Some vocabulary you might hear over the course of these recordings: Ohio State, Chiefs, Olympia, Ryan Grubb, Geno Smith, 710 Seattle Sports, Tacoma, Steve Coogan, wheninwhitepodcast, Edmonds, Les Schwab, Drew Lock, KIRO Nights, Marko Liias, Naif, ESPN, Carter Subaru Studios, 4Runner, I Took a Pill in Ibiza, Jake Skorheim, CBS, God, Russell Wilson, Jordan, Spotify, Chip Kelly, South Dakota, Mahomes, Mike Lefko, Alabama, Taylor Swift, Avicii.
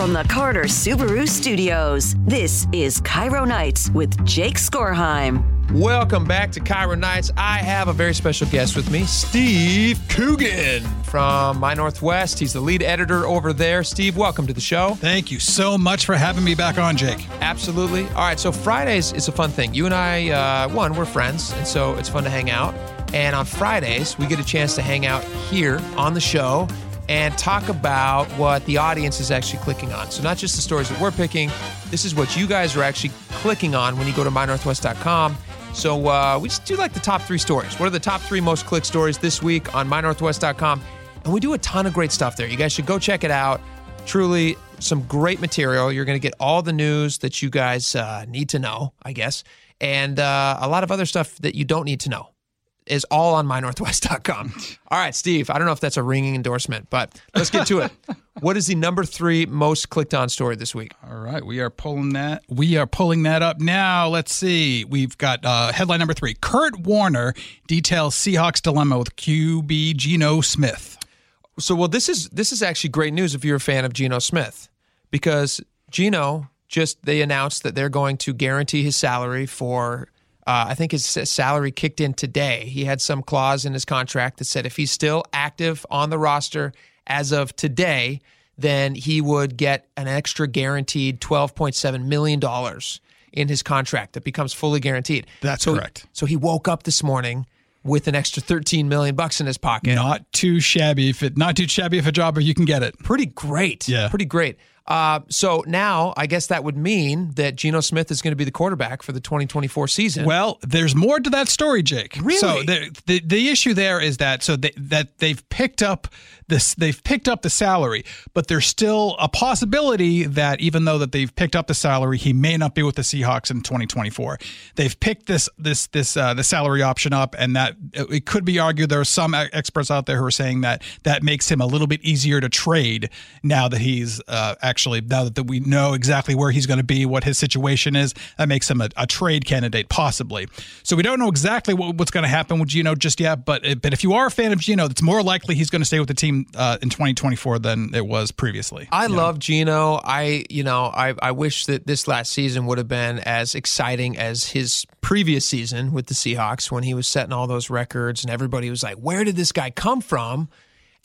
From the Carter Subaru Studios, this is KIRO Nights with Jake Skorheim. Welcome back to KIRO Nights. I have a very special guest with me, Steve Coogan from My Northwest. He's the lead editor over there. Steve, welcome to the show. Thank you so much for having me back on, Jake. Absolutely. All right, so Fridays is a fun thing. You and I, one, we're friends, and so it's fun to hang out. And on Fridays, we get a chance to hang out here on the show and talk about what the audience is actually clicking on. So not just the stories that we're picking, this is what you guys are actually clicking on when you go to MyNorthwest.com. So we just do like the top three stories. What are the top three most clicked stories this week on MyNorthwest.com? And we do a ton of great stuff there. You guys should go check it out. Truly some great material. You're going to get all the news that you guys need to know, I guess. And a lot of other stuff that you don't need to know is all on MyNorthwest.com. All right, Steve, I don't know if that's a ringing endorsement, but let's get to it. What is the number three most clicked on story this week? All right, we are pulling that up now. Let's see. We've got headline number three. Kurt Warner details Seahawks dilemma with QB Geno Smith. So, well, this is actually great news if you're a fan of Geno Smith, because Geno they announced that they're going to guarantee his salary for I think his salary kicked in today. He had some clause in his contract that said if he's still active on the roster as of today, then he would get an extra guaranteed $12.7 million in his contract that becomes fully guaranteed. That's correct. So he woke up this morning with an extra $13 million in his pocket. Not too shabby if a job, but you can get it. Pretty great. Yeah. Pretty great. So now I guess that would mean that Geno Smith is going to be the quarterback for the 2024 season. Well, there's more to that story, Jake. Really? So the issue there is that they've picked up the salary, but there's still a possibility that even though that they've picked up the salary, he may not be with the Seahawks in 2024. They've picked this the salary option up, and that it could be argued. There are some experts out there who are saying that makes him a little bit easier to trade now that he's now that we know exactly where he's going to be, what his situation is. That makes him a trade candidate, possibly. So we don't know exactly what's going to happen with Geno just yet, but if you are a fan of Geno, it's more likely he's going to stay with the team in 2024 than it was previously. I love Geno. I wish that this last season would have been as exciting as his previous season with the Seahawks, when he was setting all those records and everybody was like, where did this guy come from?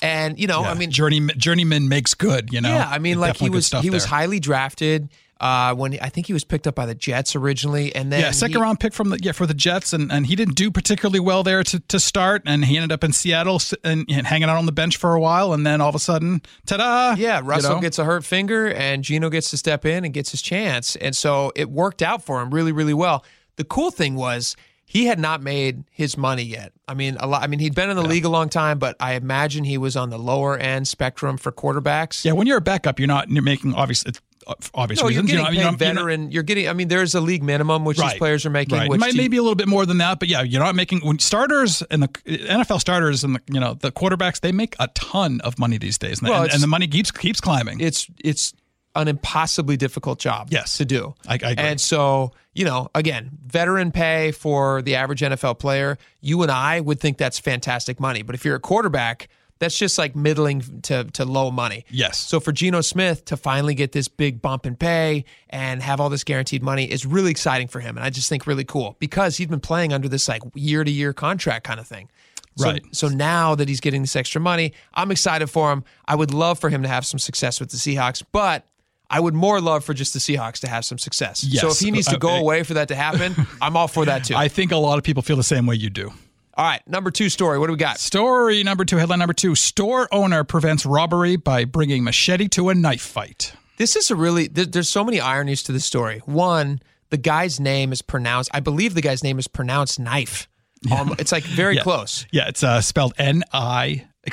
And, yeah. I mean, journeyman makes good, Yeah, I mean, like he was highly drafted when I think he was picked up by the Jets originally, and then second round pick for the Jets, and he didn't do particularly well there to start, and he ended up in Seattle and hanging out on the bench for a while, and then all of a sudden, ta-da! Yeah, Russell gets a hurt finger, and Geno gets to step in and gets his chance, and so it worked out for him really, really well. The cool thing was, he had not made his money yet. He'd been in the league a long time, but I imagine he was on the lower end spectrum for quarterbacks. Yeah, when you're a backup, you're making obvious reasons. You're getting. I mean, there's a league minimum which these players are making. Right. Which maybe a little bit more than that, but yeah, you're not making NFL starters and the quarterbacks, they make a ton of money these days, and the money keeps climbing. It's an impossibly difficult job to do. I agree. And so, again, veteran pay for the average NFL player, you and I would think that's fantastic money. But if you're a quarterback, that's just like middling to low money. Yes. So for Geno Smith to finally get this big bump in pay and have all this guaranteed money is really exciting for him. And I just think really cool, because he's been playing under this like year-to-year contract kind of thing. Right. So now that he's getting this extra money, I'm excited for him. I would love for him to have some success with the Seahawks, but I would more love for just the Seahawks to have some success. Yes. So if he needs to go away for that to happen, I'm all for that too. I think a lot of people feel the same way you do. All right, number two story. What do we got? Story number two, headline number two. Store owner prevents robbery by bringing machete to a knife fight. This is there's so many ironies to this story. One, the guy's name is pronounced, Knife. Yeah. It's like very close. Yeah, it's spelled N-A-I-F.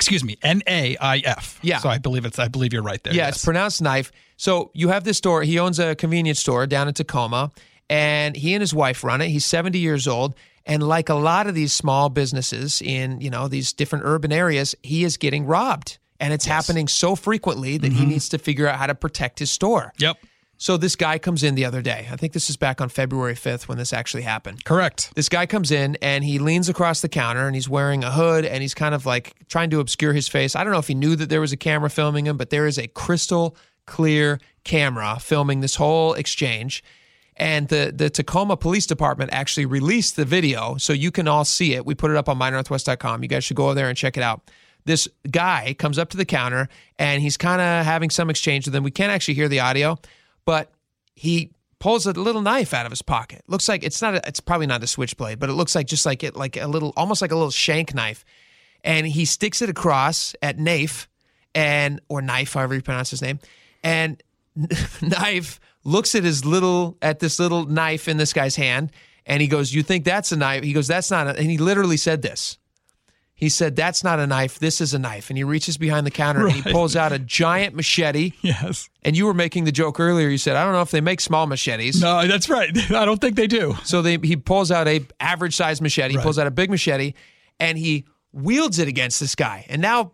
Yeah. So I believe you're right there. Yeah, yes. It's pronounced Naif. So you have this store. He owns a convenience store down in Tacoma, and he and his wife run it. He's 70 years old. And like a lot of these small businesses in, these different urban areas, he is getting robbed. And it's happening so frequently that he needs to figure out how to protect his store. Yep. So this guy comes in the other day. I think this is back on February 5th when this actually happened. Correct. This guy comes in and he leans across the counter and he's wearing a hood and he's kind of like trying to obscure his face. I don't know if he knew that there was a camera filming him, but there is a crystal clear camera filming this whole exchange. And the Tacoma Police Department actually released the video, so you can all see it. We put it up on MyNorthwest.com. You guys should go over there and check it out. This guy comes up to the counter, and he's kind of having some exchange with them. We can't actually hear the audio, but he pulls a little knife out of his pocket. Looks like it's probably not a switchblade, but it looks like just like it, like a little, almost like a little shank knife. And he sticks it across at Naif, or Naif, however you pronounce his name. And Naif looks at this little knife in this guy's hand, and he goes, "You think that's a knife?" He goes, "That's not a," and he literally said this. He said, "That's not a knife. This is a knife." And he reaches behind the counter, right, and he pulls out a giant machete. Yes. And you were making the joke earlier. You said, "I don't know if they make small machetes." No, that's right. I don't think they do. So he pulls out a average size machete. Right. He pulls out a big machete, and he wields it against this guy. And now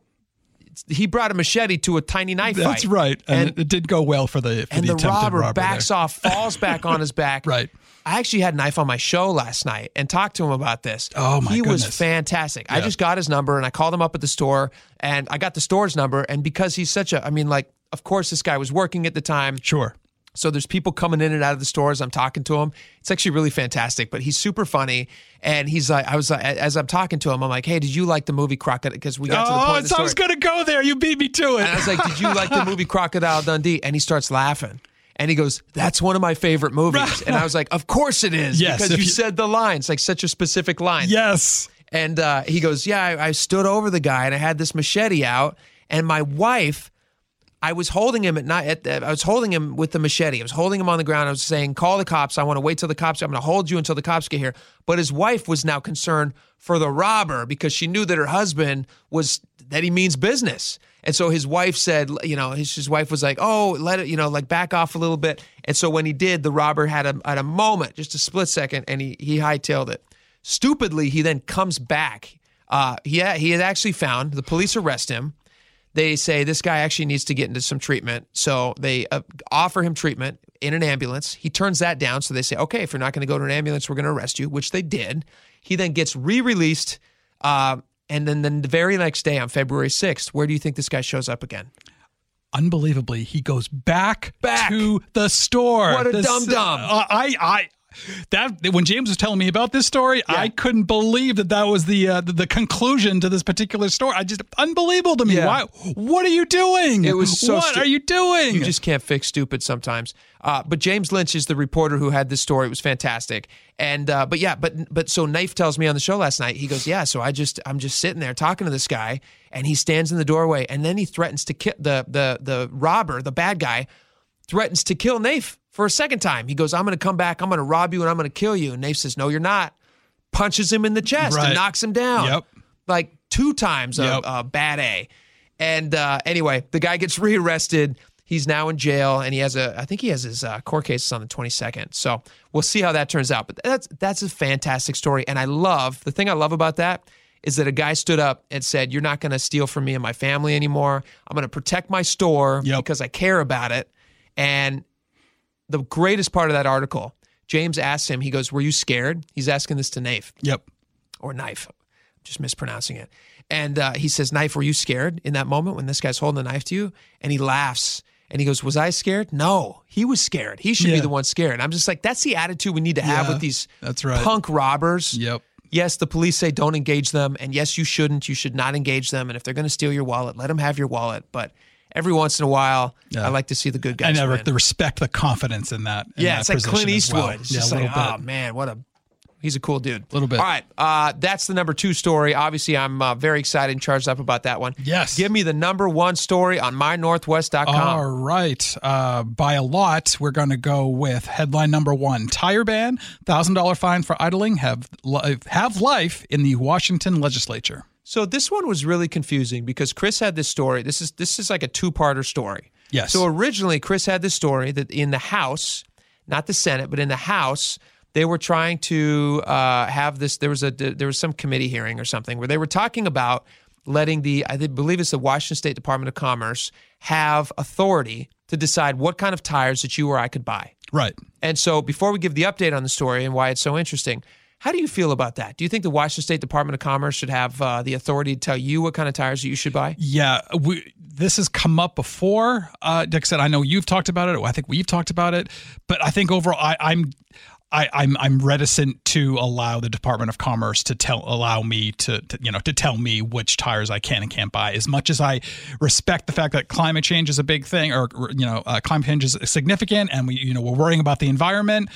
he brought a machete to a tiny knife fight. That's right. And it did go well for the attempted robber. And the robber backs off, falls back on his back. Right. I actually had Naif on my show last night and talked to him about this. Oh, my goodness. He was fantastic. Yeah. I just got his number, and I called him up at the store, and I got the store's number. And because he's such a, of course, this guy was working at the time. Sure. So there's people coming in and out of the store as I'm talking to him. It's actually really fantastic, but he's super funny. And he's like, as I'm talking to him, I'm like, "Hey, did you like the movie Crocodile?" Because we got to the point of the story. I was going to go there. You beat me to it. And I was like, "Did you like the movie Crocodile Dundee?" And he starts laughing. And he goes, "That's one of my favorite movies." Right. And I was like, "Of course it is." Yes, because you said the lines, like such a specific line. Yes. And he goes, "Yeah, I stood over the guy and I had this machete out. And my wife, I was holding him at night. I was holding him with the machete. I was holding him on the ground. I was saying, 'Call the cops. I want to wait till the cops. I'm going to hold you until the cops get here.' But his wife was now concerned for the robber because she knew that her husband that he means business." And so his wife said, his wife was like, "Oh, let it, back off a little bit." And so when he did, the robber had a moment, just a split second, and he hightailed it. Stupidly, he then comes back. He had actually found, the police arrest him. They say this guy actually needs to get into some treatment. So they offer him treatment in an ambulance. He turns that down. So they say, "Okay, if you're not going to go to an ambulance, we're going to arrest you," which they did. He then gets re-released, and then the very next day on February 6th, where do you think this guy shows up again? Unbelievably, he goes back to the store. What a dum-dum. When James was telling me about this story, yeah, I couldn't believe that was the conclusion to this particular story. Unbelievable to me. Yeah. Why? What are you doing? It was so What are you doing? You just can't fix stupid sometimes. But James Lynch is the reporter who had this story. It was fantastic. And so Naif tells me on the show last night, he goes, "Yeah, so I'm just sitting there talking to this guy, and he stands in the doorway, and then he threatens to kill the robber, the bad guy, threatens to kill Naif for a second time. He goes, 'I'm going to come back, I'm going to rob you, and I'm going to kill you.' And Naif says, 'No, you're not.' Punches him in the chest, right, and knocks him down. Yep. Like two times. Yep. a bad A. And anyway, the guy gets rearrested. He's now in jail, and I think he has his court cases on the 22nd. So we'll see how that turns out. But that's a fantastic story. And the thing I love about that is that a guy stood up and said, "You're not going to steal from me and my family anymore. I'm going to protect my store," yep, "because I care about it." And the greatest part of that article, James asks him, he goes, "Were you scared?" He's asking this to Naif. Yep. Or Naif. I'm just mispronouncing it. And he says, "Naif, were you scared in that moment when this guy's holding the knife to you?" And he laughs. And he goes, "Was I scared?" No, he was scared. He should be the one scared. I'm just like, that's the attitude we need to have with these punk robbers. Yep. Yes, the police say don't engage them. And yes, you shouldn't. You should not engage them. And if they're going to steal your wallet, let them have your wallet. But every once in a while, I like to see the good guys win. The respect, the confidence in that. It's like Clint Eastwood. Well. It's just bit. Oh man, he's a cool dude. A little bit. All right, that's the number 2 story. Obviously, I'm very excited and charged up about that one. Yes. Give me the number 1 story on mynorthwest.com. All right, by a lot, we're going to go with headline number 1: tire ban, $1,000 fine for idling. Have life in the Washington legislature. So this one was really confusing because Chris had this story. This is like a two-parter story. Yes. So originally, Chris had this story that in the House, not the Senate, but in the House, they were trying to have this. There was some committee hearing or something where they were talking about letting I believe it's the Washington State Department of Commerce have authority to decide what kind of tires that you or I could buy. Right. And so before we give the update on the story and why it's so interesting, How do you feel about that? Do you think the Washington State Department of Commerce should have the authority to tell you what kind of tires you should buy? Yeah, this has come up before. Dick said, I know you've talked about it. I think we've talked about it. But I think overall, I'm reticent to allow the Department of Commerce to tell me which tires I can and can't buy. As much as I respect the fact that climate change is a big thing, or climate change is significant, and we're worrying about the environment.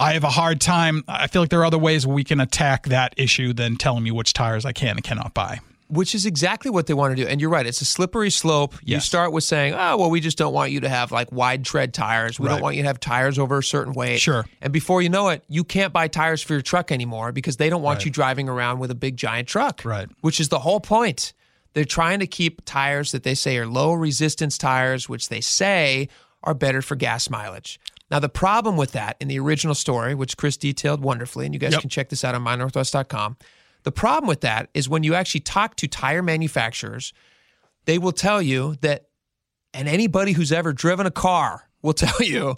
I have a hard time. I feel like there are other ways we can attack that issue than telling me which tires I can and cannot buy. Which is exactly what they want to do. And you're right. It's a slippery slope. Yes. You start with saying, oh, well, we just don't want you to have like wide tread tires. We don't want you to have tires over a certain weight. Sure. And before you know it, you can't buy tires for your truck anymore because they don't want you driving around with a big giant truck. Right. Which is the whole point. They're trying to keep tires that they say are low resistance tires, which they say are better for gas mileage. Now, the problem with that in the original story, which Chris detailed wonderfully, and you guys can check this out on MyNorthwest.com. The problem with that is when you actually talk to tire manufacturers, they will tell you that, and anybody who's ever driven a car will tell you,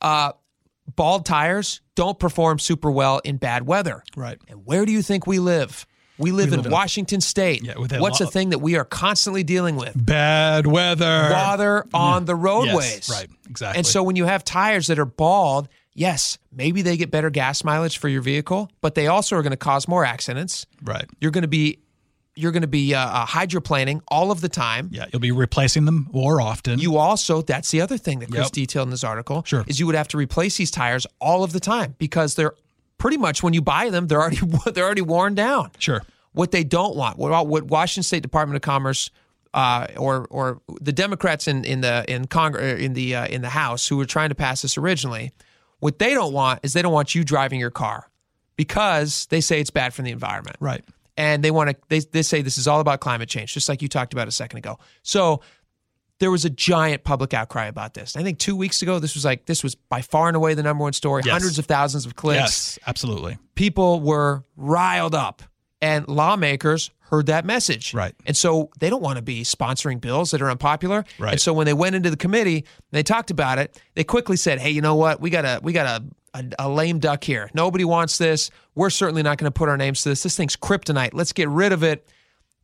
bald tires don't perform super well in bad weather. Right. And where do you think we live? We live in Washington State. Yeah, what's a thing that we are constantly dealing with? Bad weather. Water on the roadways. Yes, right, exactly. And so when you have tires that are bald, yes, maybe they get better gas mileage for your vehicle, but they also are going to cause more accidents. Right. You're going to be hydroplaning all of the time. Yeah, you'll be replacing them more often. You also, that's the other thing that Chris detailed in this article, is you would have to replace these tires all of the time because they're pretty much when you buy them, they're already worn down. Sure. What they don't want, what Washington State Department of Commerce or the Democrats in Congress in the House who were trying to pass this originally, what they don't want is they don't want you driving your car because they say it's bad for the environment. Right. And they want to they say this is all about climate change, just like you talked about a second ago. So there was a giant public outcry about this. I think 2 weeks ago, this was by far and away the number one story. Yes. Hundreds of thousands of clicks. Yes, absolutely. People were riled up, and lawmakers heard that message. Right. And so they don't want to be sponsoring bills that are unpopular. Right. And so when they went into the committee and they talked about it, they quickly said, "Hey, you know what? We got a lame duck here. Nobody wants this. We're certainly not going to put our names to this. This thing's kryptonite. Let's get rid of it."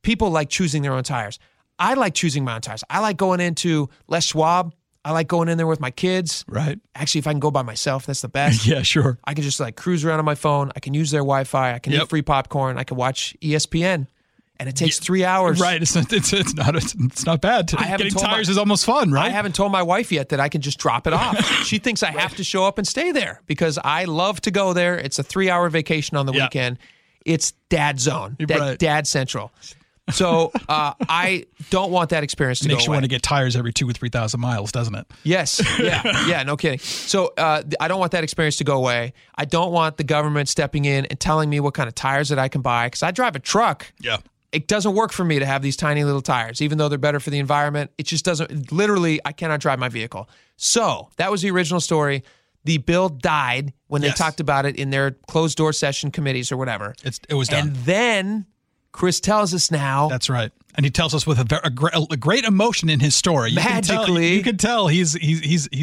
People like choosing their own tires. I like choosing my own tires. I like going into Les Schwab. I like going in there with my kids. Right. Actually, if I can go by myself, that's the best. Yeah, sure. I can just like cruise around on my phone. I can use their Wi-Fi. I can eat free popcorn. I can watch ESPN. And it takes 3 hours. Right. It's not bad. Getting tires is almost fun, right? I haven't told my wife yet that I can just drop it off. She thinks I have to show up and stay there because I love to go there. It's a 3-hour vacation on the weekend. It's dad zone. Dad central. So I don't want that experience to go away. Makes you want to get tires every 2,000 or 3,000 miles, doesn't it? Yes. Yeah. Yeah, no kidding. So I don't want that experience to go away. I don't want the government stepping in and telling me what kind of tires that I can buy because I drive a truck. Yeah. It doesn't work for me to have these tiny little tires, even though they're better for the environment. It just doesn't. Literally, I cannot drive my vehicle. So that was the original story. The bill died when they talked about it in their closed-door session committees or whatever. It was done. And then Chris tells us now. That's right. And he tells us with a great emotion in his story. Magically. You can tell he doesn't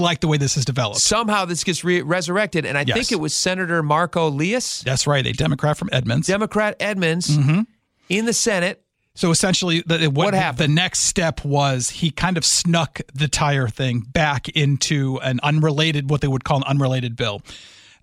like the way this has developed. Somehow this gets resurrected. And I think it was Senator Marko Liias. That's right. A Democrat from Edmonds. Mm-hmm. In the Senate. So essentially, what happened? The next step was he kind of snuck the tire thing back into what they would call an unrelated bill.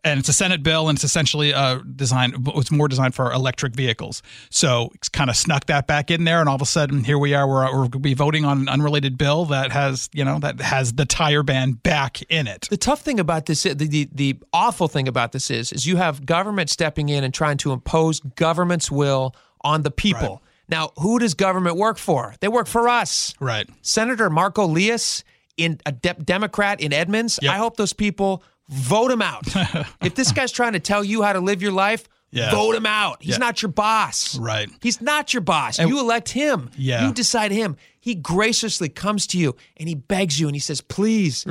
And it's a Senate bill, and it's essentially it's more designed for electric vehicles. So it's kind of snuck that back in there, and all of a sudden, here we are. We're going to be voting on an unrelated bill that has the tire ban back in it. The tough thing about this, the awful thing about this is you have government stepping in and trying to impose government's will on the people. Right. Now, who does government work for? They work for us. Right. Senator Marko Liias, Democrat in Edmonds. Yep. I hope those people vote him out. If this guy's trying to tell you how to live your life, vote him out. He's not your boss. Right. He's not your boss. You elect him. Yeah. You decide him. He graciously comes to you and he begs you and he says, please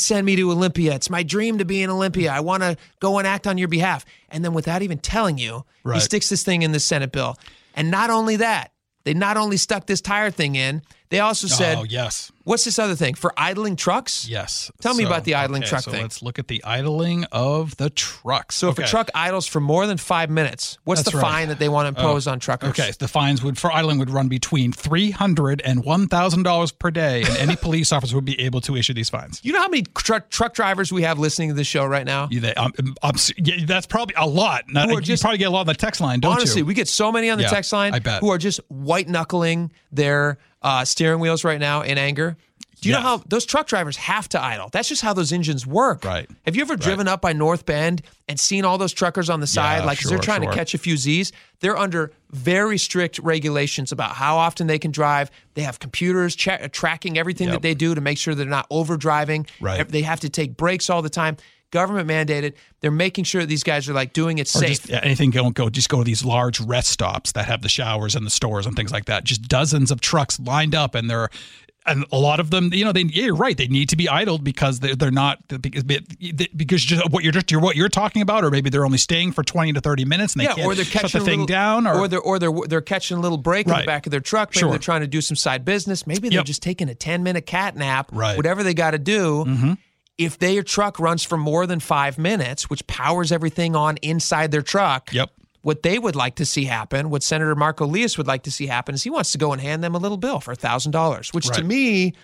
send me to Olympia. It's my dream to be in Olympia. I want to go and act on your behalf. And then without even telling you, he sticks this thing in the Senate bill. And not only that, they not only stuck this tire thing in, They also said, yes. What's this other thing? For idling trucks? Yes. Tell me about the idling truck thing. So let's look at the idling of the trucks. So if a truck idles for more than 5 minutes, what's the fine that they want to impose on truckers? Okay. The fines for idling would run between $300 and $1,000 per day, and any police officer would be able to issue these fines. You know how many truck drivers we have listening to this show right now? Yeah, that's probably a lot. You probably get a lot on the text line, don't you? Honestly, we get so many on the text line who are just white-knuckling their steering wheels right now in anger. Do you know how those truck drivers have to idle? That's just how those engines work. Right. Have you ever driven up by North Bend and seen all those truckers on the side? They're trying to catch a few Z's. They're under very strict regulations about how often they can drive. They have computers tracking everything that they do to make sure they're not overdriving. Right. They have to take breaks all the time. Government mandated. They're making sure these guys are doing it safe. Just, anything don't go. Just go to these large rest stops that have the showers and the stores and things like that. Just dozens of trucks lined up, and a lot of them. You're right. They need to be idled because they're not because just what you're talking about, or maybe they're only staying for 20 to 30 minutes and they can't shut the thing down, or they're catching a little break in the back of their truck. Maybe they're trying to do some side business. Maybe they're just taking a 10-minute cat nap. Right. Whatever they got to do. Mm-hmm. If their truck runs for more than 5 minutes, which powers everything on inside their truck, what they would like to see happen, what Senator Marko Liias would like to see happen, is he wants to go and hand them a little bill for $1,000, which to me,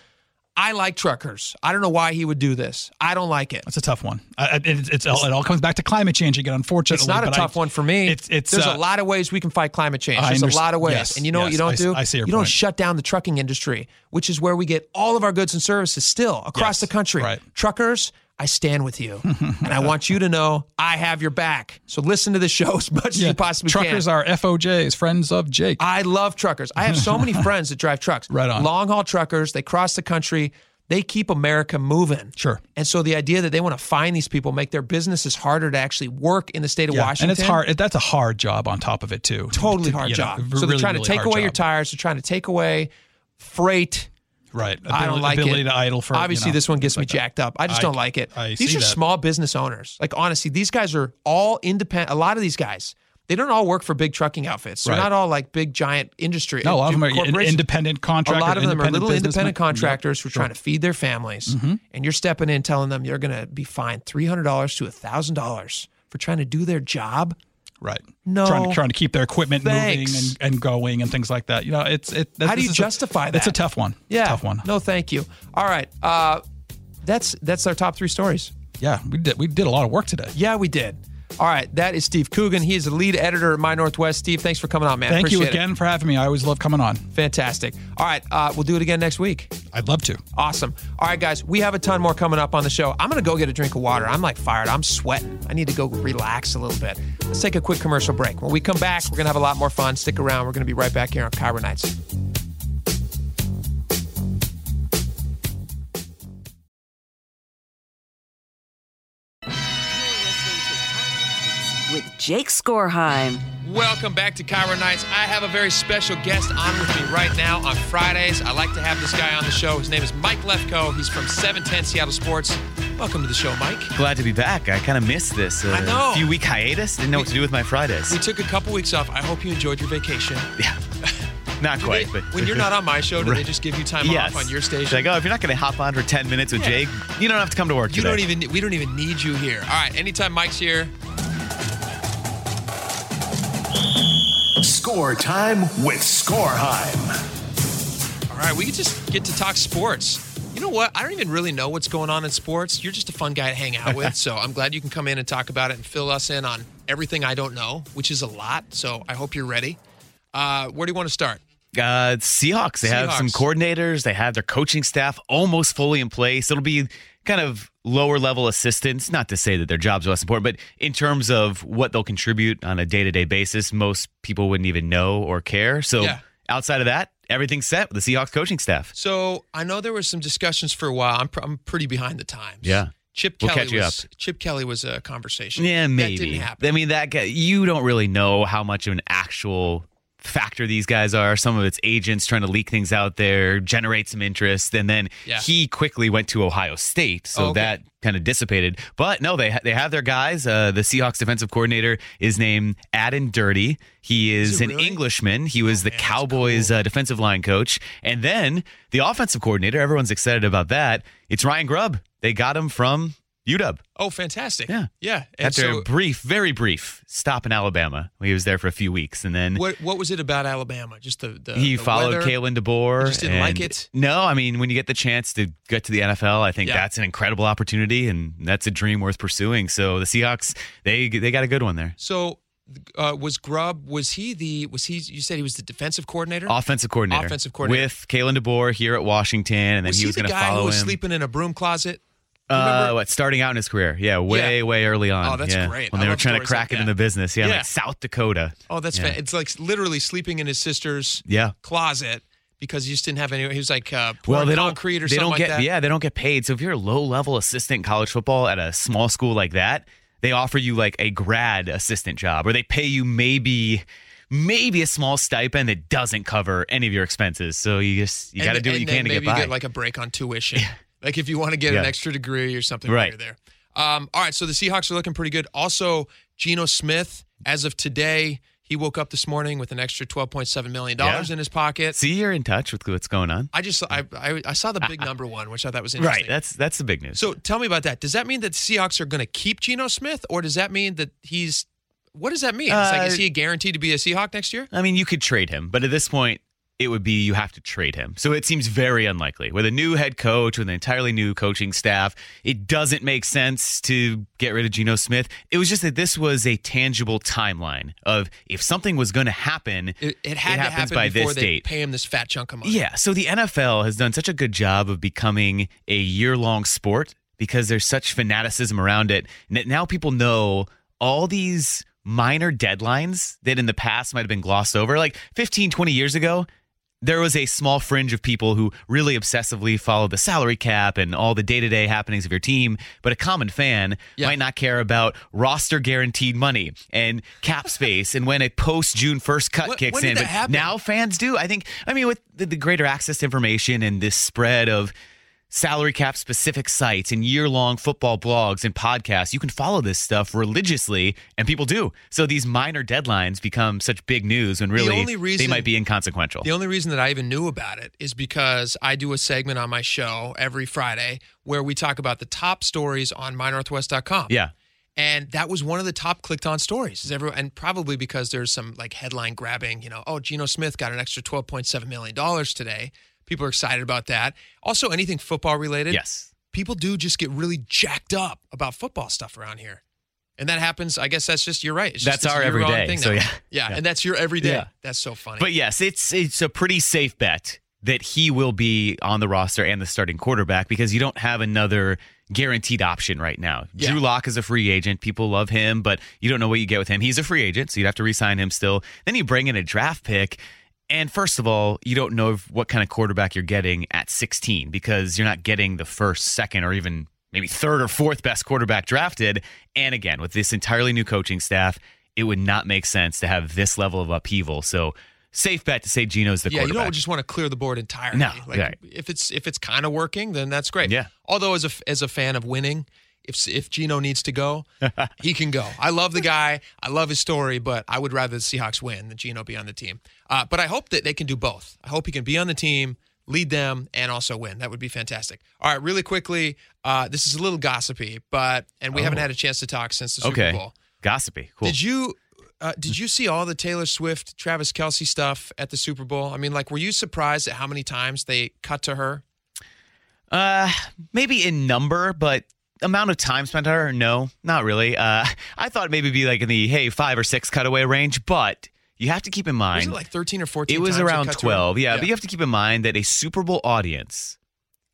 I like truckers. I don't know why he would do this. I don't like it. It's a tough one. It all comes back to climate change again, unfortunately. It's not a tough one for me. There's a lot of ways we can fight climate change. There's a lot of ways. Yes, and you know what you don't do? I see your point. You don't shut down the trucking industry, which is where we get all of our goods and services still across the country. Right. Truckers, I stand with you, and I want you to know I have your back. So listen to the show as much as you possibly can. Truckers are FOJs, friends of Jake. I love truckers. I have so many friends that drive trucks. Right on. Long-haul truckers, they cross the country. They keep America moving. Sure. And so the idea that they want to fine these people, make their businesses harder to actually work in the state of Washington. And it's hard. That's a hard job on top of it, too. Totally hard job. So they're trying to take away your tires. They're trying to take away freight. Right. I don't like it. Ability to idle for, obviously, this one gets me jacked up. I just don't like it. These are small business owners. Honestly, these guys are all independent. A lot of these guys, they don't all work for big trucking outfits. They're not all big giant industry. No, a lot of them are independent contractors. A lot of them are little independent contractors who are trying to feed their families. Mm-hmm. And you're stepping in telling them you're going to be fined $300 to $1,000 for trying to do their job. Right. No. Trying to keep their equipment moving and going and things like that. How do you justify that? It's a tough one. Yeah. It's a tough one. No, thank you. All right. That's our top three stories. Yeah, we did a lot of work today. Yeah, we did. All right. That is Steve Coogan. He is the lead editor at My Northwest. Steve, thanks for coming on, man. Thank you again for having me. I always love coming on. Fantastic. All right. We'll do it again next week. I'd love to. Awesome. All right, guys. We have a ton more coming up on the show. I'm going to go get a drink of water. I'm fired. I'm sweating. I need to go relax a little bit. Let's take a quick commercial break. When we come back, we're going to have a lot more fun. Stick around. We're going to be right back here on KIRO Nights. With Jake Skorheim. Welcome back to KIRO Nights. I have a very special guest on with me right now on Fridays. I like to have this guy on the show. His name is Mike Lefko. He's from 710 Seattle Sports. Welcome to the show, Mike. Glad to be back. I kind of missed this. I know. Few-week hiatus. Didn't know what to do with my Fridays. We took a couple weeks off. I hope you enjoyed your vacation. Yeah. Not quite, but when you're not on my show, do they just give you time off on your station? Like, if you're not going to hop on for 10 minutes with Jake, you don't have to come to work today. We don't even need you here. All right, anytime Mike's here. Score time with Skorheim. All right, we just get to talk sports. You know what? I don't even really know what's going on in sports. You're just a fun guy to hang out with, so I'm glad you can come in and talk about it and fill us in on everything I don't know, which is a lot, so I hope you're ready. Where do you want to start? Seahawks. They have some coordinators. They have their coaching staff almost fully in place. It'll be kind of lower-level assistants, not to say that their jobs are less important, but in terms of what they'll contribute on a day-to-day basis, most people wouldn't even know or care. So outside of that, everything's set with the Seahawks coaching staff. So I know there was some discussions for a while. I'm pretty behind the times. Yeah. Chip Kelly was a conversation. Yeah, maybe. That didn't happen. I mean, that guy, you don't really know how much of an actual factor these guys are. Some of it's agents trying to leak things out there, generate some interest. And then he quickly went to Ohio State. So that kind of dissipated. But no, they have their guys. The Seahawks defensive coordinator is named Adden Dirty. He is an Englishman. He was the Cowboys defensive line coach. And then the offensive coordinator, everyone's excited about that. It's Ryan Grubb. They got him from UW. Oh, fantastic. Yeah. Yeah. And after a brief, very brief stop in Alabama. He was there for a few weeks. And then what was it about Alabama? Just the followed Kalen DeBoer. He just didn't like it. No, I mean, when you get the chance to get to the NFL, I think that's an incredible opportunity and that's a dream worth pursuing. So the Seahawks, they got a good one there. So was Grubb, was he, you said he was the defensive coordinator? Offensive coordinator. With Kalen DeBoer here at Washington. And then he was going to follow him. Was he the guy who was sleeping in a broom closet? Starting out in his career. Yeah, way early on. Oh, that's great. When they were trying to crack it in the business. Yeah, like South Dakota. Oh, that's fantastic. It's like literally sleeping in his sister's closet because he just didn't have any. He was like pouring concrete or something like that. Yeah, they don't get paid. So if you're a low-level assistant in college football at a small school like that, they offer you like a grad assistant job or they pay you maybe a small stipend that doesn't cover any of your expenses. So you got to do what you can to get by. Maybe you get like a break on tuition. Like if you want to get an extra degree or something right there. All right, so the Seahawks are looking pretty good. Also, Geno Smith, as of today, he woke up this morning with an extra $12.7 million in his pocket. See, you're in touch with what's going on. I saw the big number one, which I thought was interesting. Right, that's the big news. So tell me about that. Does that mean that the Seahawks are going to keep Geno Smith, or does that mean that he's – what does that mean? It's like, is he guaranteed to be a Seahawk next year? I mean, you could trade him, but at this point – it would be you have to trade him. So it seems very unlikely. With a new head coach, with an entirely new coaching staff, it doesn't make sense to get rid of Geno Smith. It was just that this was a tangible timeline of if something was going to happen, it happens by this date. Pay him this fat chunk of money. Yeah, so the NFL has done such a good job of becoming a year-long sport because there's such fanaticism around it. Now people know all these minor deadlines that in the past might have been glossed over. Like 15, 20 years ago, there was a small fringe of people who really obsessively follow the salary cap and all the day-to-day happenings of your team, but a common fan might not care about roster guaranteed money and cap space and when a post-June 1st cut kicks in. But now fans do. I mean, with the greater access to information and this spread of salary cap specific sites and year-long football blogs and podcasts, you can follow this stuff religiously, and people do. So these minor deadlines become such big news when really they might be inconsequential. The only reason that I even knew about it is because I do a segment on my show every Friday where we talk about the top stories on MyNorthwest.com. Yeah. And that was one of the top clicked-on stories. And probably because there's some like headline-grabbing, Geno Smith got an extra $12.7 million today. People are excited about that. Also, anything football-related. Yes. People do just get really jacked up about football stuff around here. And that happens. I guess that's just, you're right. It's just that's our everyday thing. So, yeah. And that's your everyday. Yeah. That's so funny. But, yes, it's a pretty safe bet that he will be on the roster and the starting quarterback because you don't have another guaranteed option right now. Yeah. Drew Lock is a free agent. People love him, but you don't know what you get with him. He's a free agent, so you'd have to re-sign him still. Then you bring in a draft pick. And first of all, you don't know what kind of quarterback you're getting at 16 because you're not getting the first, second, or even maybe third or fourth best quarterback drafted. And again, with this entirely new coaching staff, it would not make sense to have this level of upheaval. So safe bet to say Geno's the quarterback. Yeah, you don't just want to clear the board entirely. No, if it's kind of working, then that's great. Yeah. Although as a fan of winning, if Geno needs to go, he can go. I love the guy. I love his story, but I would rather the Seahawks win than Geno be on the team. But I hope that they can do both. I hope he can be on the team, lead them, and also win. That would be fantastic. All right, really quickly, this is a little gossipy, and we haven't had a chance to talk since the Super Bowl. Gossipy, cool. Did you see all the Taylor Swift, Travis Kelsey stuff at the Super Bowl? I mean, like, were you surprised at how many times they cut to her? Maybe in number, but amount of time spent on her? No, not really. I thought maybe be like in the 5 or 6 cutaway range, but you have to keep in mind. Was it like 13 or 14? It was around 12. Yeah, but you have to keep in mind that a Super Bowl audience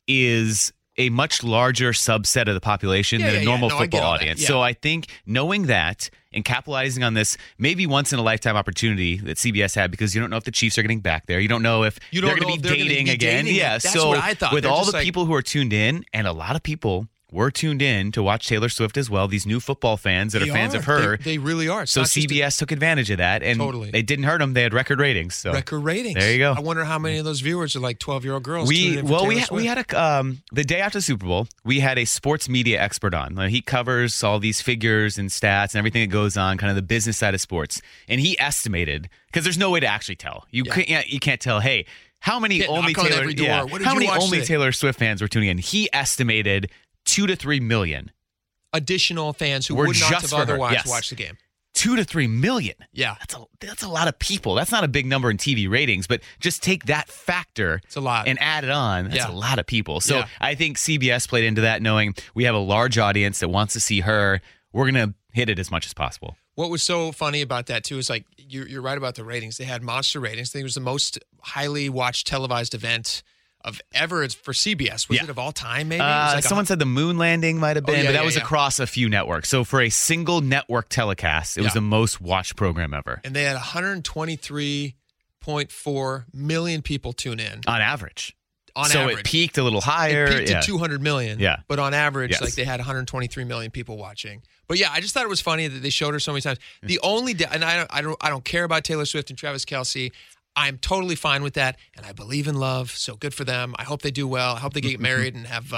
is a much larger subset of the population than a normal football audience. Yeah. So I think knowing that and capitalizing on this maybe once in a lifetime opportunity that CBS had because you don't know if the Chiefs are getting back there. You don't know if they're going to be dating again. Yeah, that's what I thought. With all the people who are tuned in and a lot of people we're tuned in to watch Taylor Swift as well. These new football fans that are fans of her. They really are. So CBS took advantage of that, and it didn't hurt them. They had record ratings. So. Record ratings. There you go. I wonder how many of those viewers are like 12-year-old girls. We had the day after the Super Bowl, we had a sports media expert on. He covers all these figures and stats and everything that goes on, kind of the business side of sports. And he estimated, because there's no way to actually tell. You can't tell, hey, how many only Taylor Swift fans were tuning in? He estimated 2 to 3 million additional fans who would not have otherwise watched the game. 2 to 3 million. Yeah. That's a lot of people. That's not a big number in TV ratings, but just take that factor and add it on. That's a lot of people. So I think CBS played into that, knowing we have a large audience that wants to see her. We're going to hit it as much as possible. What was so funny about that, too, is like you're right about the ratings. They had monster ratings. I think it was the most highly watched televised event of ever for CBS. Was it of all time, maybe? Someone said the moon landing might have been, but that was across a few networks. So for a single network telecast, it was the most watched program ever. And they had 123.4 million people tune in. On average. It peaked a little higher. It peaked at 200 million. Yeah. But on average, they had 123 million people watching. But yeah, I just thought it was funny that they showed her so many times. The only and I don't care about Taylor Swift and Travis Kelsey. I'm totally fine with that, and I believe in love, so good for them. I hope they do well. I hope they get married and have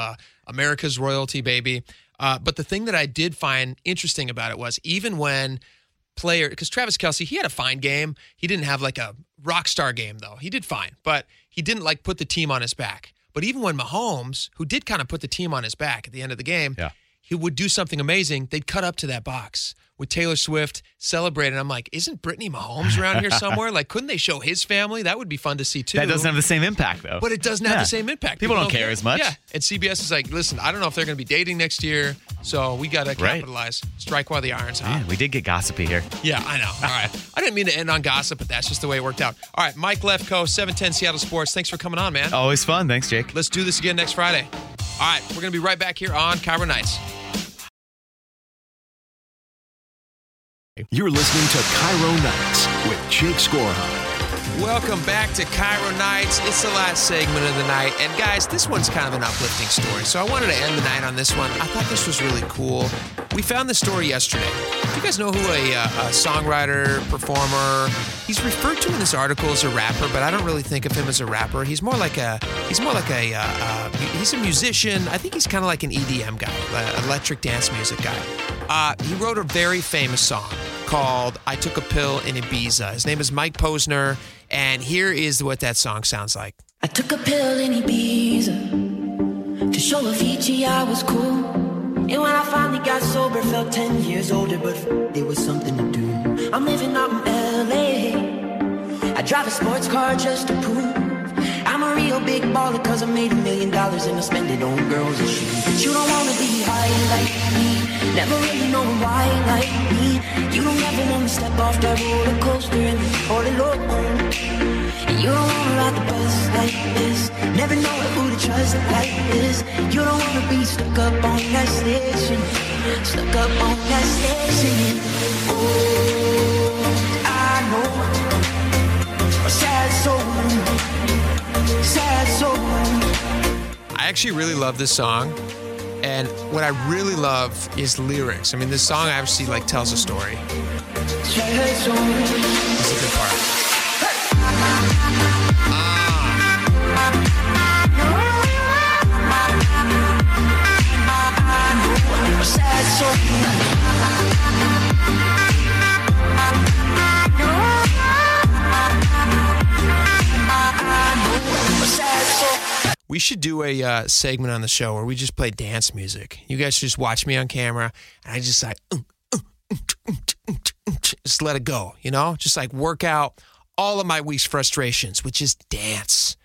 America's royalty baby. But the thing that I did find interesting about it was, even when because Travis Kelsey, he had a fine game. He didn't have like a rock star game, though. He did fine, but he didn't like put the team on his back. But even when Mahomes, who did kind of put the team on his back at the end of the game, he would do something amazing. They'd cut up to that box with Taylor Swift celebrating. I'm like, isn't Brittany Mahomes around here somewhere? Like, couldn't they show his family? That would be fun to see, too. That doesn't have the same impact, though. But it doesn't have the same impact. People don't care as much. Yeah, and CBS is like, listen, I don't know if they're going to be dating next year, so we got to capitalize. Strike while the iron's hot. Yeah, we did get gossipy here. Yeah, I know. All right. I didn't mean to end on gossip, but that's just the way it worked out. All right, Mike Lefko, 710 Seattle Sports. Thanks for coming on, man. Always fun. Thanks, Jake. Let's do this again next Friday. All right, we're going to be right back here on KIRO Nights. You're listening to KIRO Nights with Jake Skorheim. Welcome back to KIRO Nights. It's the last segment of the night. And guys, this one's kind of an uplifting story. So I wanted to end the night on this one. I thought this was really cool. We found this story yesterday. Do you guys know who a songwriter, performer? He's referred to in this article as a rapper, but I don't really think of him as a rapper. He's more like he's a musician. I think he's kind of like an EDM guy, electric dance music guy. He wrote a very famous song called I Took a Pill in Ibiza. His name is Mike Posner, and here is what that song sounds like. I took a pill in Ibiza to show Avicii I was cool. And when I finally got sober, felt 10 years older, but there was something to do. I'm living out in L.A. I drive a sports car just to prove I'm a real big baller, cause I made $1 million and I spend it on girls and shoes. But you don't wanna be high like me, never really know why like me. You don't ever wanna step off that roller coaster and be all alone. And you don't wanna ride the bus like this, never know who to trust like this. You don't wanna be stuck up on that station, stuck up on that station. Oh, I know a sad soul. I actually really love this song, and what I really love is lyrics. I mean, this song obviously like tells a story. This is a good part. We should do a segment on the show where we just play dance music. You guys should just watch me on camera, and I just like, just let it go, you know? Just like work out all of my week's frustrations with just dance.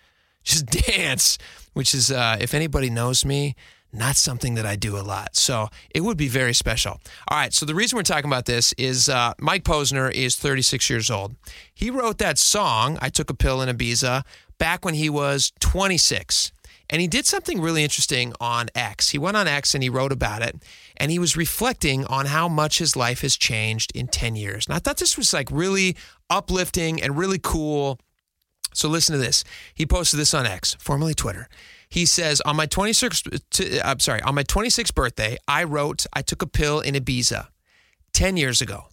Just dance, which is, if anybody knows me, not something that I do a lot. So it would be very special. All right, so the reason we're talking about this is Mike Posner is 36 years old. He wrote that song, I Took a Pill in Ibiza, back when he was 26. And he did something really interesting on X. He went on X and he wrote about it. And he was reflecting on how much his life has changed in 10 years. And I thought this was like really uplifting and really cool. So listen to this. He posted this on X, formerly Twitter. He says, on my 26th birthday, I wrote I Took a Pill in Ibiza 10 years ago.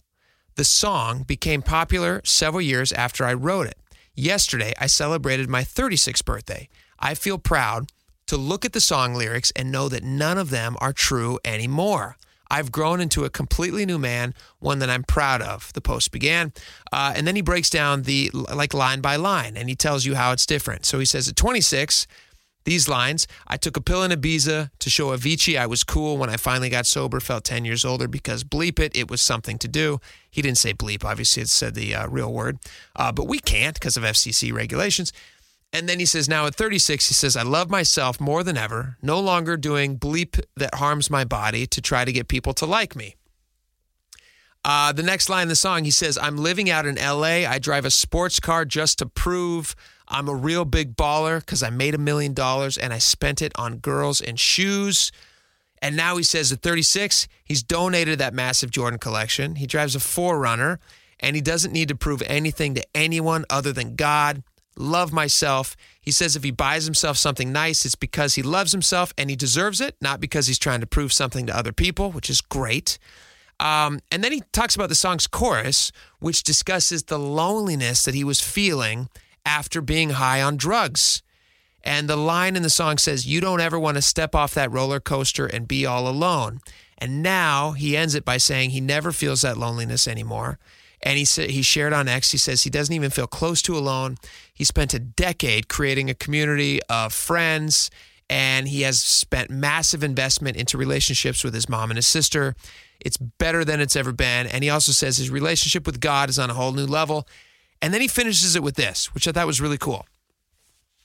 The song became popular several years after I wrote it. Yesterday, I celebrated my 36th birthday. I feel proud to look at the song lyrics and know that none of them are true anymore. I've grown into a completely new man, one that I'm proud of. The post began. And then he breaks down the line by line, and he tells you how it's different. So he says at 26, these lines, I took a pill in Ibiza to show Avicii I was cool. When I finally got sober, felt 10 years older because bleep it, it was something to do. He didn't say bleep. Obviously, it said the real word. But we can't because of FCC regulations. And then he says, now at 36, he says, I love myself more than ever, no longer doing bleep that harms my body to try to get people to like me. The next line in the song, he says, I'm living out in L.A. I drive a sports car just to prove I'm a real big baller because I made $1 million and I spent it on girls and shoes. And now he says at 36, he's donated that massive Jordan collection. He drives a 4Runner and he doesn't need to prove anything to anyone other than God. Love myself. He says if he buys himself something nice, it's because he loves himself and he deserves it, not because he's trying to prove something to other people, which is great. And then he talks about the song's chorus, which discusses the loneliness that he was feeling after being high on drugs. And the line in the song says, you don't ever want to step off that roller coaster and be all alone. And now he ends it by saying he never feels that loneliness anymore. And he shared on X, he says he doesn't even feel close to alone. He spent a decade creating a community of friends, and he has spent massive investment into relationships with his mom and his sister. It's better than it's ever been. And he also says his relationship with God is on a whole new level. And then he finishes it with this, which I thought was really cool.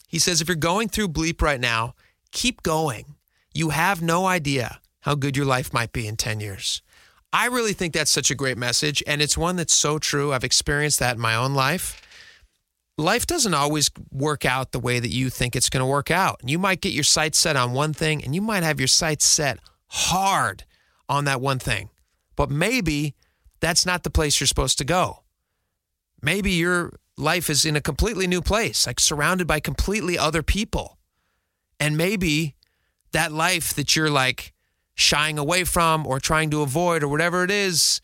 He says, if you're going through bleep right now, keep going. You have no idea how good your life might be in 10 years. I really think that's such a great message, and it's one that's so true. I've experienced that in my own life. Life doesn't always work out the way that you think it's going to work out. You might get your sights set on one thing, and you might have your sights set hard on that one thing. But maybe that's not the place you're supposed to go. Maybe your life is in a completely new place, like surrounded by completely other people. And maybe that life that you're like, shying away from or trying to avoid or whatever it is,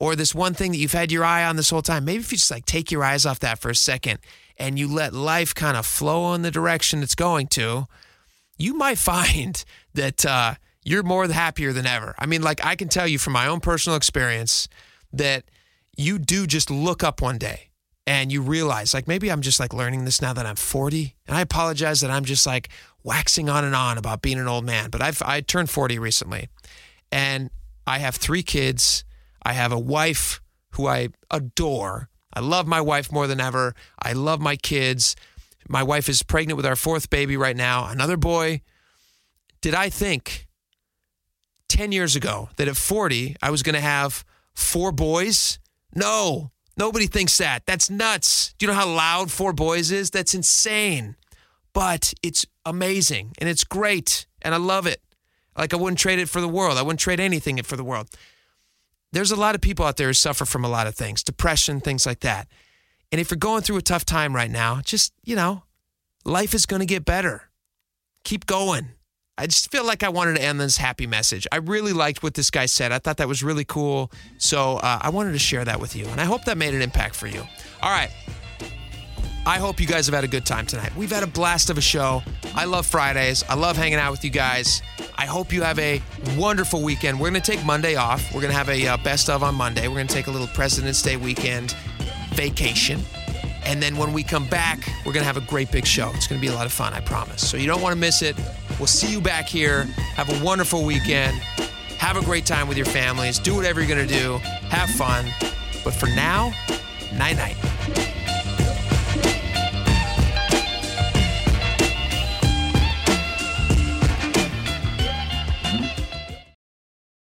or this one thing that you've had your eye on this whole time. Maybe if you just like take your eyes off that for a second and you let life kind of flow in the direction it's going to, you might find that you're more happier than ever. I mean, like I can tell you from my own personal experience that you do just look up one day and you realize like maybe I'm just like learning this now that I'm 40, and I apologize that I'm just like waxing on and on about being an old man, but I turned 40 recently, and I have 3 kids. I have a wife who I adore. I love my wife more than ever. I love my kids. My wife is pregnant with our 4th baby right now, another boy. Did I think 10 years ago that at 40, I was going to have 4 boys? No, nobody thinks that. That's nuts. Do you know how loud 4 boys is? That's insane. But it's amazing, and it's great, and I love it. Like, I wouldn't trade it for the world. I wouldn't trade anything for the world. There's a lot of people out there who suffer from a lot of things, depression, things like that. And if you're going through a tough time right now, just, you know, life is going to get better. Keep going. I just feel like I wanted to end this happy message. I really liked what this guy said. I thought that was really cool. So I wanted to share that with you, and I hope that made an impact for you. All right. I hope you guys have had a good time tonight. We've had a blast of a show. I love Fridays. I love hanging out with you guys. I hope you have a wonderful weekend. We're going to take Monday off. We're going to have a best of on Monday. We're going to take a little President's Day weekend vacation. And then when we come back, we're going to have a great big show. It's going to be a lot of fun, I promise. So you don't want to miss it. We'll see you back here. Have a wonderful weekend. Have a great time with your families. Do whatever you're going to do. Have fun. But for now, night-night.